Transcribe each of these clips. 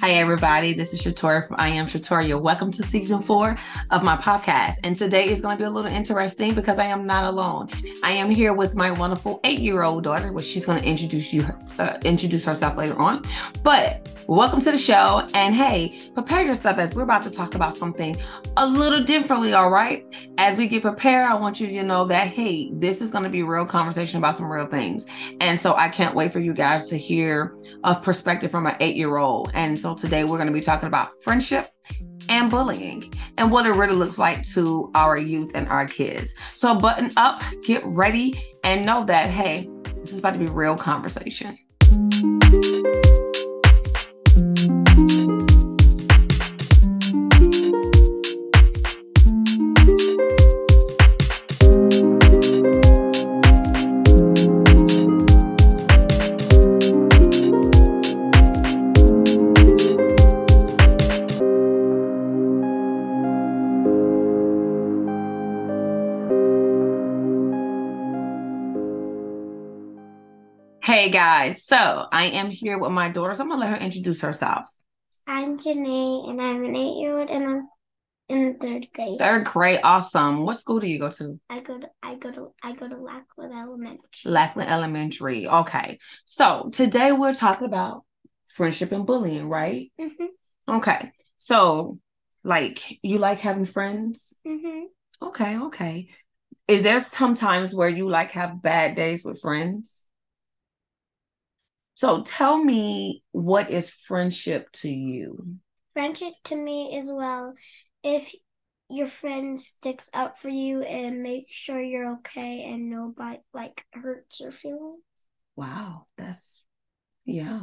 Hi, everybody. This is Shatoria from I Am Shatoria. Welcome to season 4 of my podcast. And today is going to be a little interesting because I am not alone. I am here with my wonderful 8-year-old daughter, which she's going to introduce herself later on. But welcome to the show. And hey, prepare yourself as we're about to talk about something a little differently. All right. As we get prepared, I want you to know that, hey, this is going to be a real conversation about some real things. And so I can't wait for you guys to hear a perspective from an 8-year-old. And so today we're going to be talking about friendship and bullying and what it really looks like to our youth and our kids. So button up, get ready, and know that, hey, this is about to be a real conversation. Hey guys, so I am here with my daughter, so I'm going to let her introduce herself. I'm Janae, and I'm an 8-year-old, and I'm in 3rd grade. 3rd grade, awesome. What school do you go to? I go to Lackland Elementary. Lackland Elementary, okay. So today we're talking about friendship and bullying, right? Mm-hmm. Okay, so you like having friends? Mm-hmm. Okay. Is there sometimes where you have bad days with friends? So tell me, what is friendship to you? Friendship to me is, if your friend sticks up for you and makes sure you're okay and nobody, hurts your feelings. Wow, yeah.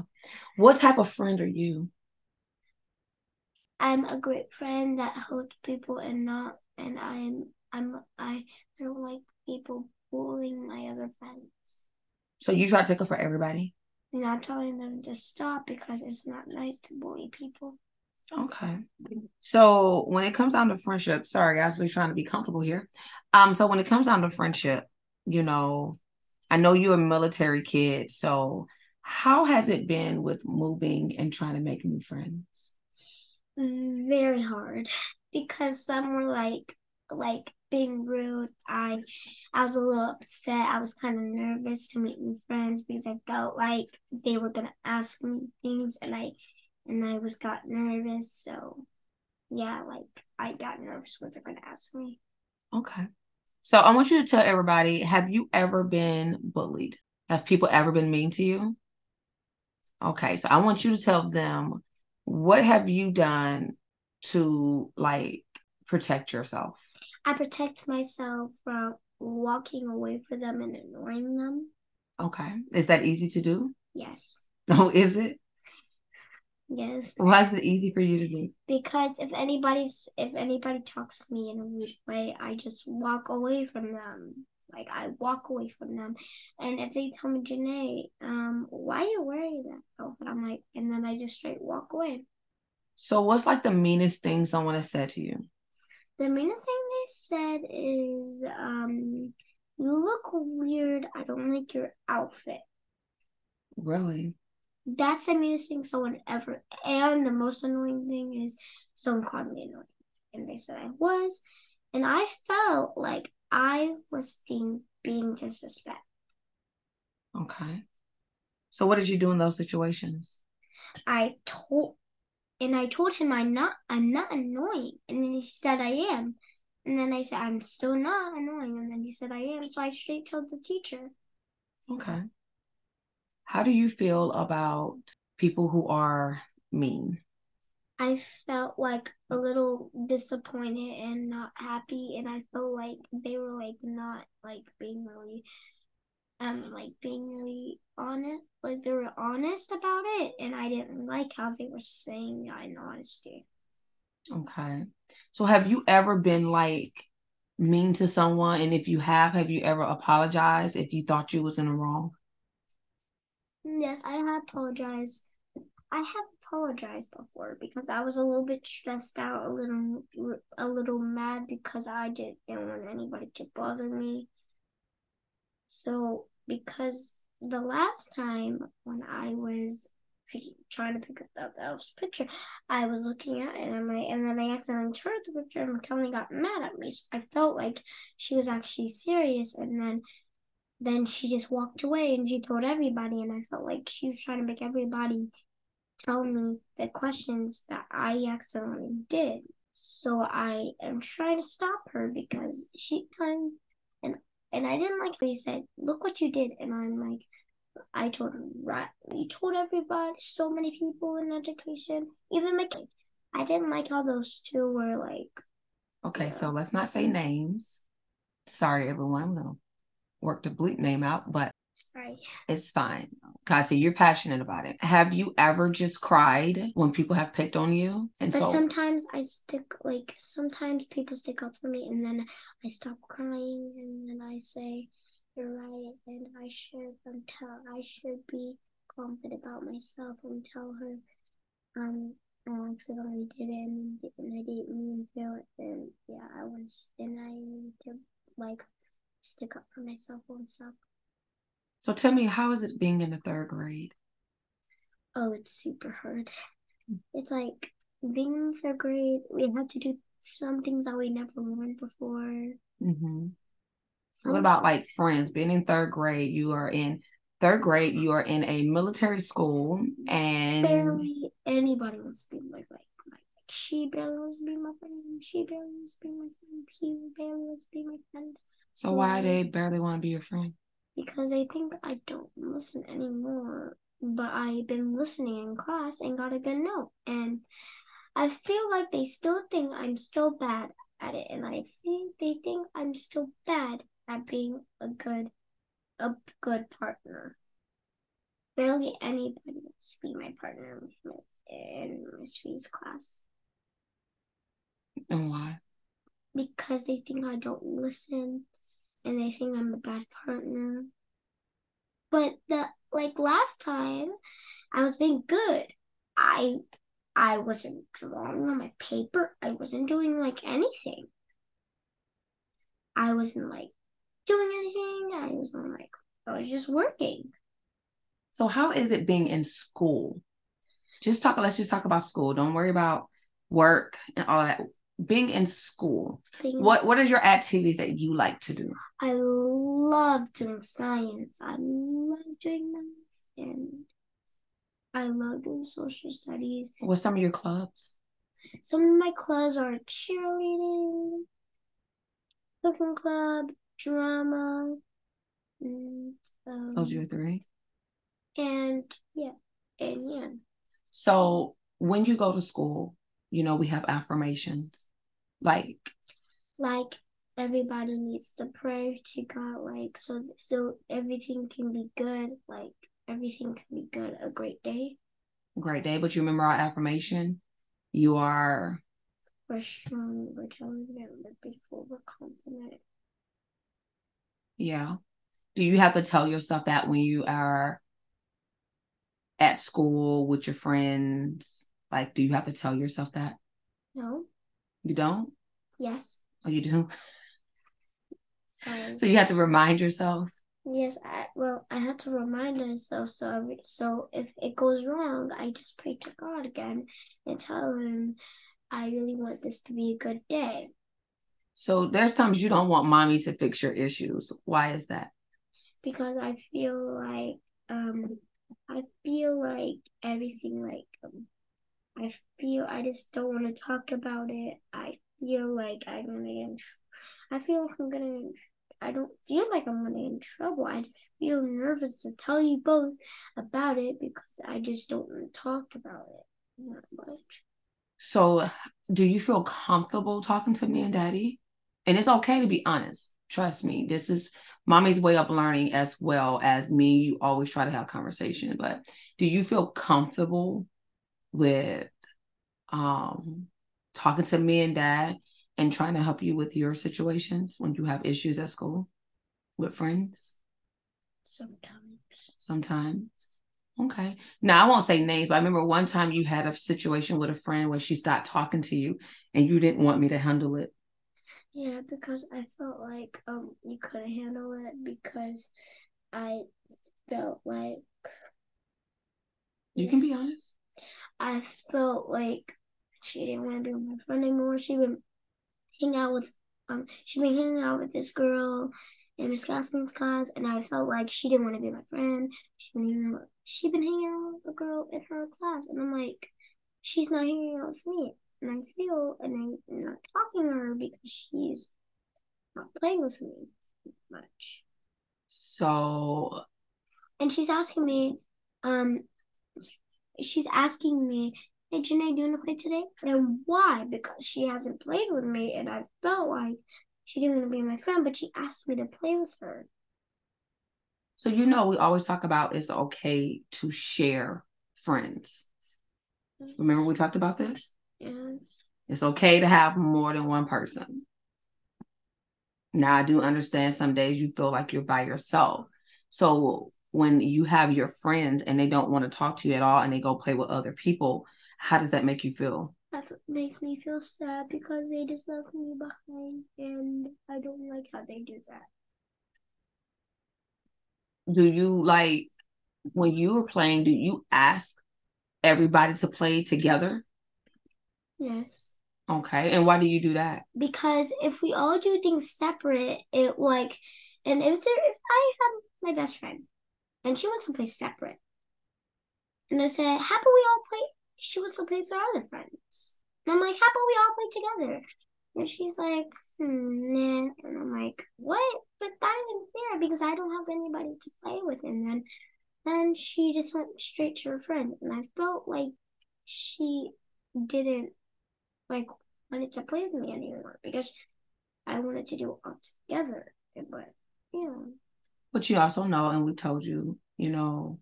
What type of friend are you? I'm a great friend that helps people and I don't like people bullying my other friends. So you try to take up for everybody? Not telling them to stop because it's not nice to bully people. Okay. So when it comes down to friendship, sorry guys, we're trying to be comfortable here. So when it comes down to friendship, I know you're a military kid. So how has it been with moving and trying to make new friends? Very hard, because some were like being rude. I was a little upset. I was kind of nervous to meet new friends because I felt like they were gonna ask me things, and I got nervous. So yeah, I got nervous what they're gonna ask me. Okay, so I want you to tell everybody: have you ever been bullied? Have people ever been mean to you? Okay, so I want you to tell them, what have you done to protect yourself? I protect myself from walking away from them and ignoring them. Okay. Is that easy to do? Yes. Oh, is it? Yes. Why is it easy for you to do? Because if anybody talks to me in a rude way, I just walk away from them. I walk away from them. And if they tell me, Janae, why are you wearing that outfit? I'm and then I just straight walk away. So what's the meanest thing someone has said to you? The meanest thing they said is, you look weird. I don't like your outfit. Really? That's the meanest thing someone ever. And the most annoying thing is someone called me annoying. And they said I was. And I felt like I was being disrespectful. Okay. So what did you do in those situations? I told him I'm not annoying. And then he said I am. And then I said, I'm still not annoying. And then he said I am. So I straight told the teacher. Okay. How do you feel about people who are mean? I felt a little disappointed and not happy. And I felt like they were not being really honest, they were honest about it, and I didn't like how they were saying that in honesty. Okay. So have you ever been mean to someone, and if you have you ever apologized if you thought you was in the wrong? Yes, I have apologized. I have apologized before because I was a little bit stressed out, a little mad because I didn't want anybody to bother me. So, because the last time when I was trying to pick up that picture I was looking at, and then I accidentally turned the picture, and Kelly got mad at me. So I felt like she was actually serious, and then she just walked away and she told everybody, and I felt like she was trying to make everybody tell me the questions that I accidentally did. So I am trying to stop her because she kind and I didn't like what he said. Look what you did, and I'm like, I told her, right, you told everybody, so many people in education, even McKay. I didn't like how those two were like. Okay, so let's not say names. Sorry, everyone. I'm going to work the bleep name out, but sorry. It's fine. Kasi, you're passionate about it. Have you ever just cried when people have picked on you? But sometimes sometimes people stick up for me, and then I stop crying, and then I say, you're right, and I should be confident about myself and tell her I accidentally did it, and I didn't mean to do it, and yeah, I need to stick up for myself and stuff. So tell me, how is it being in the 3rd grade? Oh, it's super hard. It's like being in the 3rd grade, we have to do some things that we never learned before. Mm-hmm. So what about friends? Being in 3rd grade, you are in a military school, and barely anybody wants to be my friend. She barely wants to be my friend. She barely wants to be my friend. He barely wants to be my friend. So why they barely want to be your friend? Because they think I don't listen anymore. But I've been listening in class and got a good note, and I feel like they still think I'm still bad at it, and they think I'm still bad at being a good partner. Barely anybody wants to be my partner in Ms. Fee's class. And why? Because they think I don't listen, and they think I'm a bad partner. But last time, I was being good. I wasn't drawing on my paper. I wasn't doing anything. I wasn't doing anything. I was I was just working. So how is it being in school? Let's just talk about school. Don't worry about work and all that. Being in school, what are your activities that you like to do? I love doing science. I love doing math, and I love doing social studies. What's some of your clubs? Some of my clubs are cheerleading, cooking club, drama, and those are your 3? And yeah. So when you go to school, we have affirmations. Everybody needs to pray to God, so everything can be good. Everything can be good. A great day. Great day. But you remember our affirmation? You are... We're strong. We're talented. We're beautiful. We're confident. Yeah. Do you have to tell yourself that when you are at school with your friends? Do you have to tell yourself that? No. You don't? Yes. Oh, you do? Sorry. So you have to remind yourself? Yes, I had to remind myself, so if it goes wrong, I just pray to God again and tell him I really want this to be a good day. So there's times you don't want mommy to fix your issues. Why is that? Because I feel I just don't want to talk about it. I don't feel like I'm gonna get in trouble. I feel nervous to tell you both about it because I just don't want to talk about it that much. So, do you feel comfortable talking to me and Daddy? And it's okay to be honest. Trust me, this is mommy's way of learning, as well as me. You always try to have conversation, but do you feel comfortable with talking to me and Dad? And trying to help you with your situations when you have issues at school with friends? Sometimes. Okay. Now, I won't say names, but I remember one time you had a situation with a friend where she stopped talking to you and you didn't want me to handle it. Yeah, because I felt like you couldn't handle it because I felt like You can be honest. I felt like she didn't want to be my friend anymore. She'd been hanging out with this girl in Ms. Gaston's class, and I felt like she didn't want to be my friend. She'd been hanging out with a girl in her class, and I'm like, she's not hanging out with me. And I'm not talking to her because she's not playing with me much. So. And she's asking me, hey, Janae, do you want to play today? And why? Because she hasn't played with me, and I felt like she didn't want to be my friend, but she asked me to play with her. So, you know, we always talk about it's okay to share friends. Remember we talked about this? Yeah. It's okay to have more than one person. Now, I do understand some days you feel like you're by yourself. So when you have your friends and they don't want to talk to you at all and they go play with other people, how does that make you feel? That makes me feel sad because they just left me behind and I don't like how they do that. Do you, like, when you were playing, do you ask everybody to play together? Yes. Okay. And why do you do that? Because if we all do things separate, if I had my best friend and she wants to play separate, and I said, how about we all play? She wants to play with her other friends. And I'm like, how about we all play together? And she's like, nah. And I'm like, what? But that isn't fair because I don't have anybody to play with. And then she just went straight to her friend. And I felt like she didn't wanted to play with me anymore because I wanted to do it all together. But yeah. But you also know, and we told you, you know.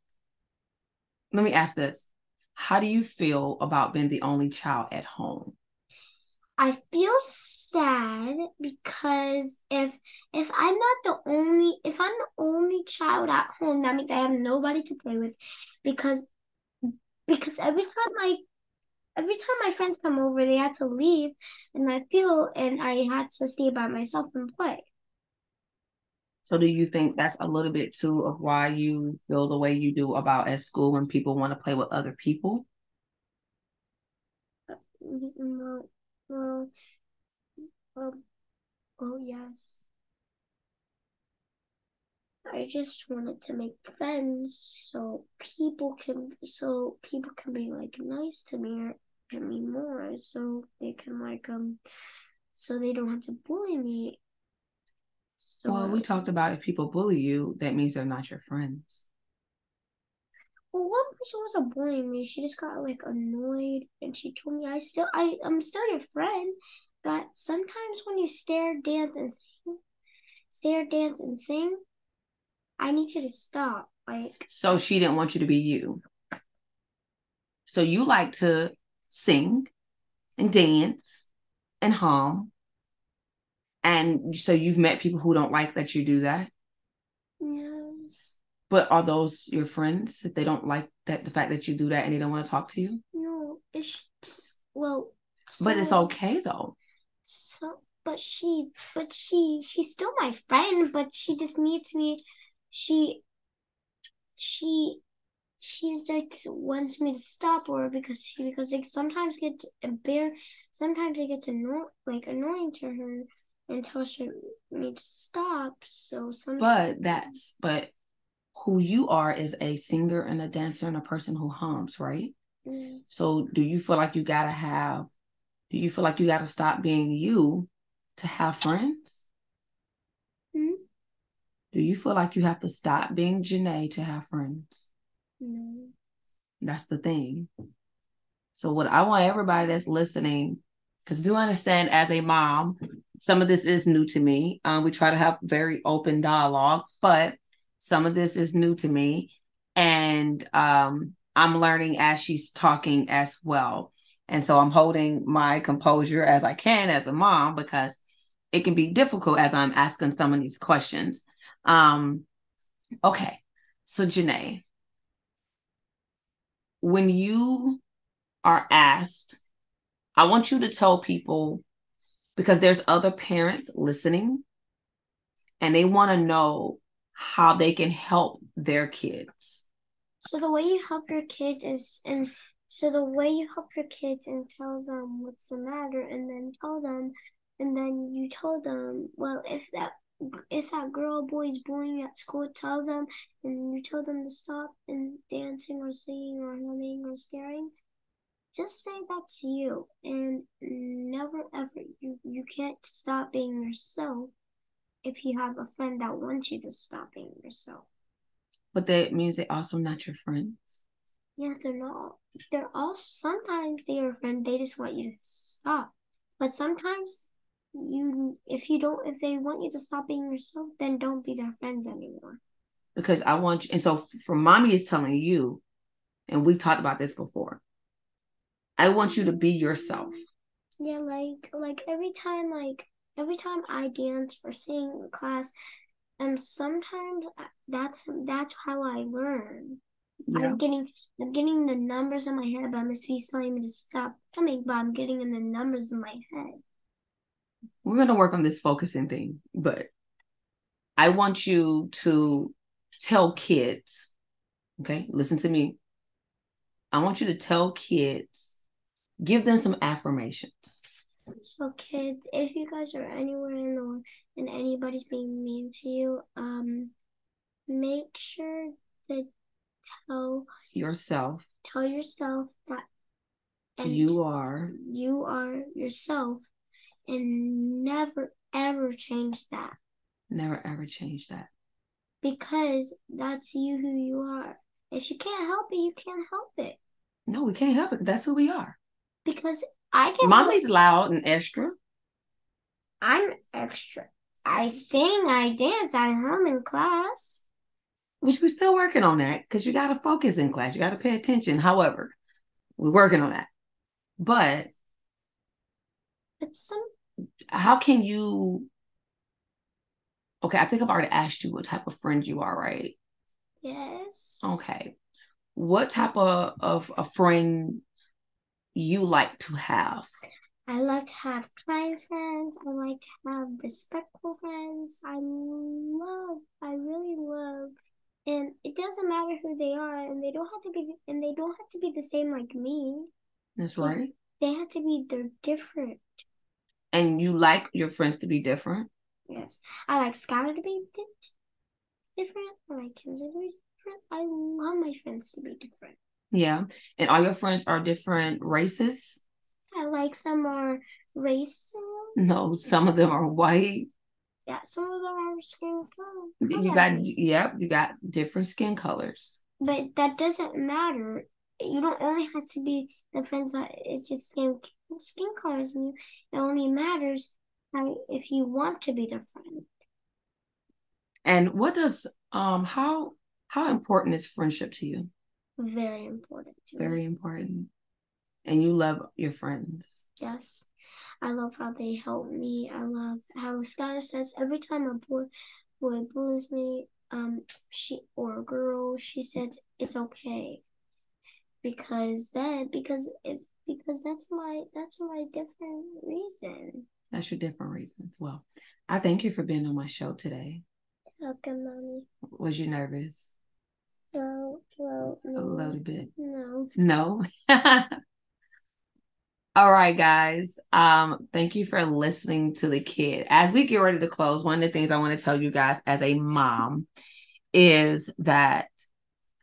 Let me ask this: how do you feel about being the only child at home? I feel sad because if I'm the only child at home, that means I have nobody to play with, because every time my friends come over, they had to leave, and I had to stay by myself and play. So do you think that's a little bit, too, of why you feel the way you do about at school when people want to play with other people? Yes. I just wanted to make friends so people can be nice to me more, so they can so they don't have to bully me. So well, we talked about if people bully you, that means they're not your friends. Well, one person wasn't bullying me. She just got annoyed, and she told me I'm still your friend, but sometimes when you stare, dance, and sing, I need you to stop. So she didn't want you to be you. So you like to sing and dance and hum. And so you've met people who don't like that you do that? Yes. But are those your friends, if they don't like that, the fact that you do that and they don't want to talk to you? No. But it's okay, though. She's still my friend, but she just needs me. She wants me to stop her because sometimes I get annoying to her and tells me to stop. But who you are is a singer and a dancer and a person who hums, right? Mm. So do you feel like you gotta stop being you to have friends? Mm-hmm. Do you feel like you have to stop being Janae to have friends? No. That's the thing. So what I want everybody that's listening, because do understand as a mom, some of this is new to me. We try to have very open dialogue, but some of this is new to me. And I'm learning as she's talking as well. And so I'm holding my composure as I can as a mom, because it can be difficult as I'm asking some of these questions. Okay. So Janae, when you are asked, I want you to tell people, because there's other parents listening and they want to know how they can help their kids. So the way you help your kids is, and so the way you help your kids and tell them what's the matter, and then tell them, and then you told them, well, if that girl or boy is bullying you at school, tell them, and you tell them to stop and dancing or singing or humming or staring. Just say that's you, and never ever, you can't stop being yourself if you have a friend that wants you to stop being yourself. But that means they're also not your friends. Yeah, they're not. They're all, sometimes they're your friend, they just want you to stop. But sometimes if they want you to stop being yourself, then don't be their friends anymore. Because I want you, and so for mommy is telling you, and we've talked about this before, I want you to be yourself. Yeah, every time I dance or sing in class, sometimes that's how I learn. Yeah. I'm getting the numbers in my head, but Ms. Fee's telling me to stop coming, but I'm getting in the numbers in my head. We're going to work on this focusing thing, but I want you to tell kids, okay, listen to me. I want you to tell kids, give them some affirmations. So kids, if you guys are anywhere in the world and anybody's being mean to you, make sure to tell yourself that you are yourself, and never ever change that. Never ever change that. Because that's you, who you are. If you can't help it, you can't help it. No, we can't help it. That's who we are. Because I can. Mommy's loud and extra. I'm extra. I sing, I dance, I hum in class. Which we're still working on that, because you got to focus in class. You got to pay attention. However, we're working on that. How can you? Okay, I think I've already asked you what type of friend you are, right? Yes. Okay. What type of a friend you like to have? I like to have kind friends. I like to have respectful friends. I really love, and it doesn't matter who they are, and they don't have to be the same like me. That's right. They have to be, they're different. And you like your friends to be different? Yes. I like Skylar to be different. I like Kinsey to be different. I love my friends to be different. Yeah. And all your friends are different races? I like some are racist. No, some of them are white. Yeah, some of them are skin color. You got different skin colors. But that doesn't matter. You don't only have to be the friends that it's just skin colors. It only matters if you want to be their friend. And what does how important is friendship to you? Very important to me. Very important. And you love your friends. Yes. I love how they help me. I love how Skylar says every time a boy bullies me, she or a girl, she says it's okay. Because that's my different reason. That's your different reasons. Well, I thank you for being on my show today. Welcome, Mommy. Was you nervous? No. A little bit. No. All right, guys. Thank you for listening to the kid. As we get ready to close, one of the things I want to tell you guys as a mom is that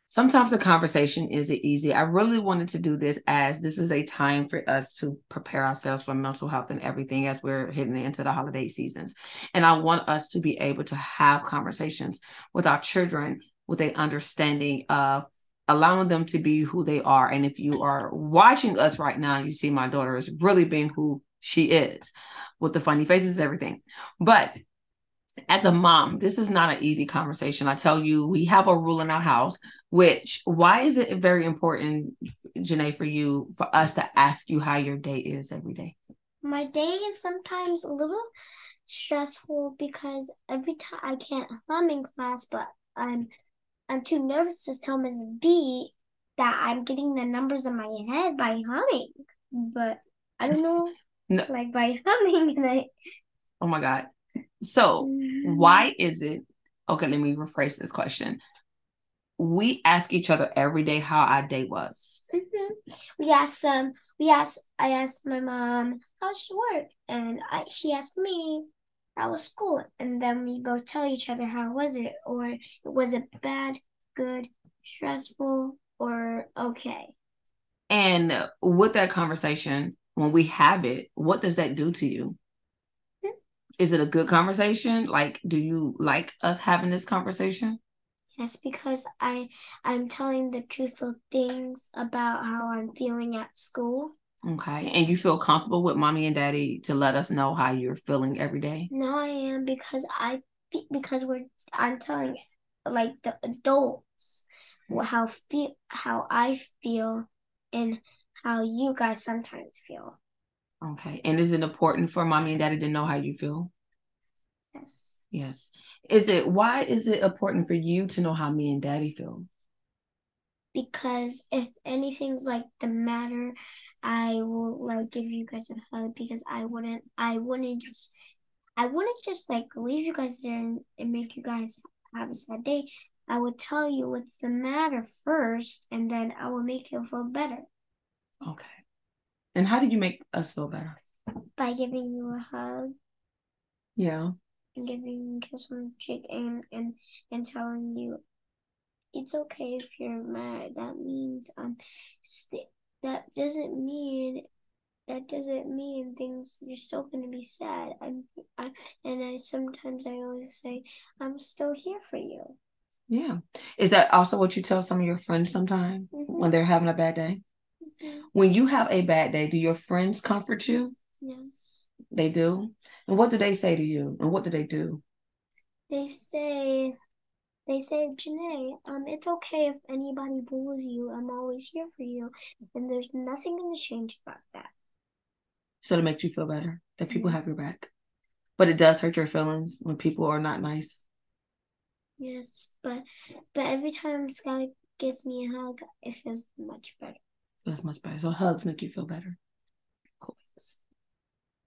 sometimes the conversation isn't easy. I really wanted to do this as this is a time for us to prepare ourselves for mental health and everything as we're heading into the holiday seasons. And I want us to be able to have conversations with our children with an understanding of allowing them to be who they are. And if you are watching us right now, you see my daughter is really being who she is with the funny faces and everything. But as a mom, this is not an easy conversation. I tell you, we have a rule in our house, which why is it very important, Janae, for us to ask you how your day is every day? My day is sometimes a little stressful because every time I can't hum in class, but I'm too nervous to tell Ms. B that I'm getting the numbers in my head by humming. But I don't know, no. Like by humming. And oh my God. So why is it, okay, let me rephrase this question. we ask each other every day how our day was. Mm-hmm. I asked my mom how she worked, and she asked me how was school, and then we both tell each other how was it, or was it bad, good, stressful, or okay. And with that conversation, when we have it, what does that do to you? Mm-hmm. Is it a good conversation? Like, do you like us having this conversation? Yes, because I'm telling the truthful things about how I'm feeling at school. Okay. And you feel comfortable with mommy and daddy to let us know how you're feeling every day? No, I am, because I'm telling like the adults how I feel and how you guys sometimes feel. Okay. And is it important for mommy and daddy to know how you feel? Yes. Yes. Why is it important for you to know how me and daddy feel? Because if anything's like the matter, I will like give you guys a hug, because I wouldn't just like leave you guys there and make you guys have a sad day. I would tell you what's the matter first, and then I will make you feel better. Okay. And how do you make us feel better? By giving you a hug. Yeah. And giving kiss on the cheek and telling you it's okay if you're mad. That doesn't mean things, you're still gonna be sad. I always say I'm still here for you. Yeah. Is that also what you tell some of your friends sometimes mm-hmm. when they're having a bad day? Mm-hmm. When you have a bad day, do your friends comfort you? Yes. They do? And what do they say to you? And what do they do? They say, Janae, it's okay if anybody bullies you. I'm always here for you. And there's nothing going to change about that. So it makes you feel better that people mm-hmm. have your back. But it does hurt your feelings when people are not nice. Yes, but every time Skylar gives me a hug, it feels much better. Feels much better. So hugs make you feel better. Cool.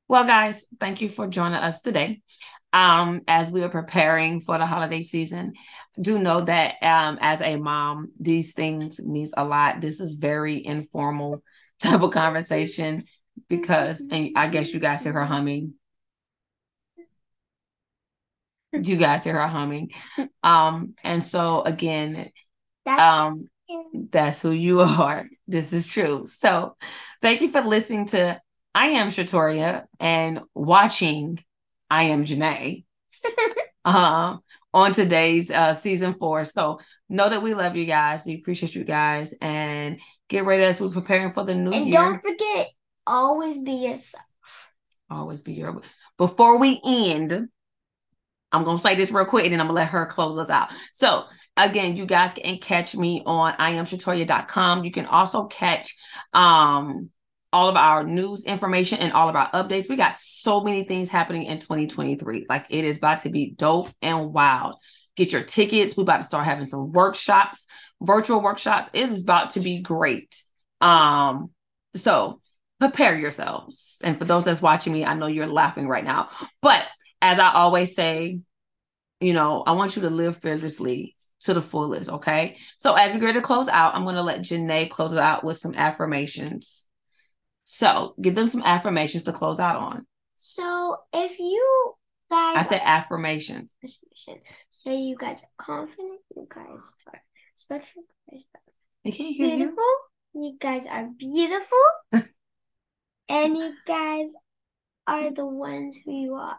Well, guys, thank you for joining us today. As we are preparing for the holiday season, do know that as a mom, these things mean a lot. This is very informal type of conversation because, and I guess you guys hear her humming. Do you guys hear her humming? And so again, that's who you are. This is true. So thank you for listening to I Am Shatoria and watching I Am Janae on today's season 4. So know that we love you guys. We appreciate you guys, and get ready as we're preparing for the new year. And don't forget, always be yourself. Always be your. Before we end, I'm going to say this real quick, and then I'm going to let her close us out. So again, you guys can catch me on IamShatoria.com. You can also catch, all of our news information and all of our updates. We got so many things happening in 2023. Like, it is about to be dope and wild. Get your tickets. We're about to start having some workshops, virtual workshops. It is about to be great. So prepare yourselves. And for those that's watching me, I know you're laughing right now, but as I always say, you know, I want you to live fearlessly to the fullest. Okay. So as we get ready to close out, I'm going to let Janae close it out with some affirmations. So give them some affirmations to close out on. So if you guys... I said affirmations. So you guys are confident. You guys are special. I can't hear you. Beautiful. You guys are beautiful. And you guys are the ones who you are.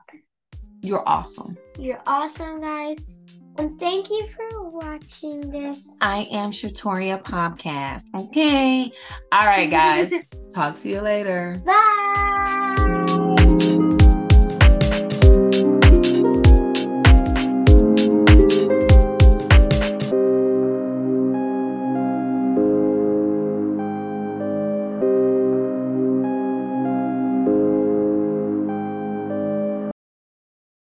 You're awesome. You're awesome, guys. And thank you for watching this I Am Shatoria podcast. Okay. All right, guys. Talk to you later. Bye.